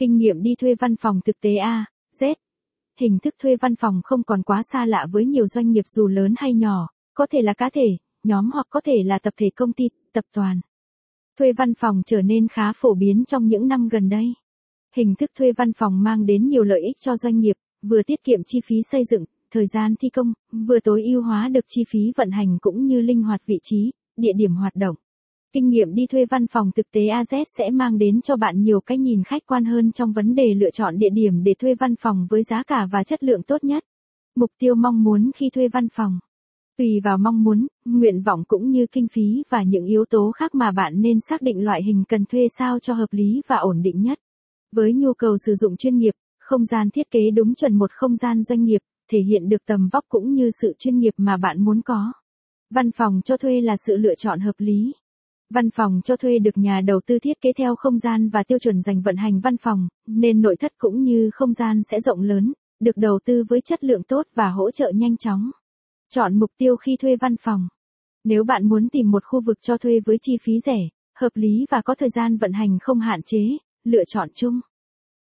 Kinh nghiệm đi thuê văn phòng thực tế A.Z. Hình thức thuê văn phòng không còn quá xa lạ với nhiều doanh nghiệp dù lớn hay nhỏ, có thể là cá thể, nhóm hoặc có thể là tập thể công ty, tập đoàn. Thuê văn phòng trở nên khá phổ biến trong những năm gần đây. Hình thức thuê văn phòng mang đến nhiều lợi ích cho doanh nghiệp, vừa tiết kiệm chi phí xây dựng, thời gian thi công, vừa tối ưu hóa được chi phí vận hành cũng như linh hoạt vị trí, địa điểm hoạt động. Kinh nghiệm đi thuê văn phòng thực tế AZ sẽ mang đến cho bạn nhiều cái nhìn khách quan hơn trong vấn đề lựa chọn địa điểm để thuê văn phòng với giá cả và chất lượng tốt nhất. Mục tiêu mong muốn khi thuê văn phòng. Tùy vào mong muốn, nguyện vọng cũng như kinh phí và những yếu tố khác mà bạn nên xác định loại hình cần thuê sao cho hợp lý và ổn định nhất. Với nhu cầu sử dụng chuyên nghiệp, không gian thiết kế đúng chuẩn một không gian doanh nghiệp, thể hiện được tầm vóc cũng như sự chuyên nghiệp mà bạn muốn có. Văn phòng cho thuê là sự lựa chọn hợp lý. Văn phòng cho thuê được nhà đầu tư thiết kế theo không gian và tiêu chuẩn dành vận hành văn phòng, nên nội thất cũng như không gian sẽ rộng lớn, được đầu tư với chất lượng tốt và hỗ trợ nhanh chóng. Chọn mục tiêu khi thuê văn phòng. Nếu bạn muốn tìm một khu vực cho thuê với chi phí rẻ, hợp lý và có thời gian vận hành không hạn chế, lựa chọn chung.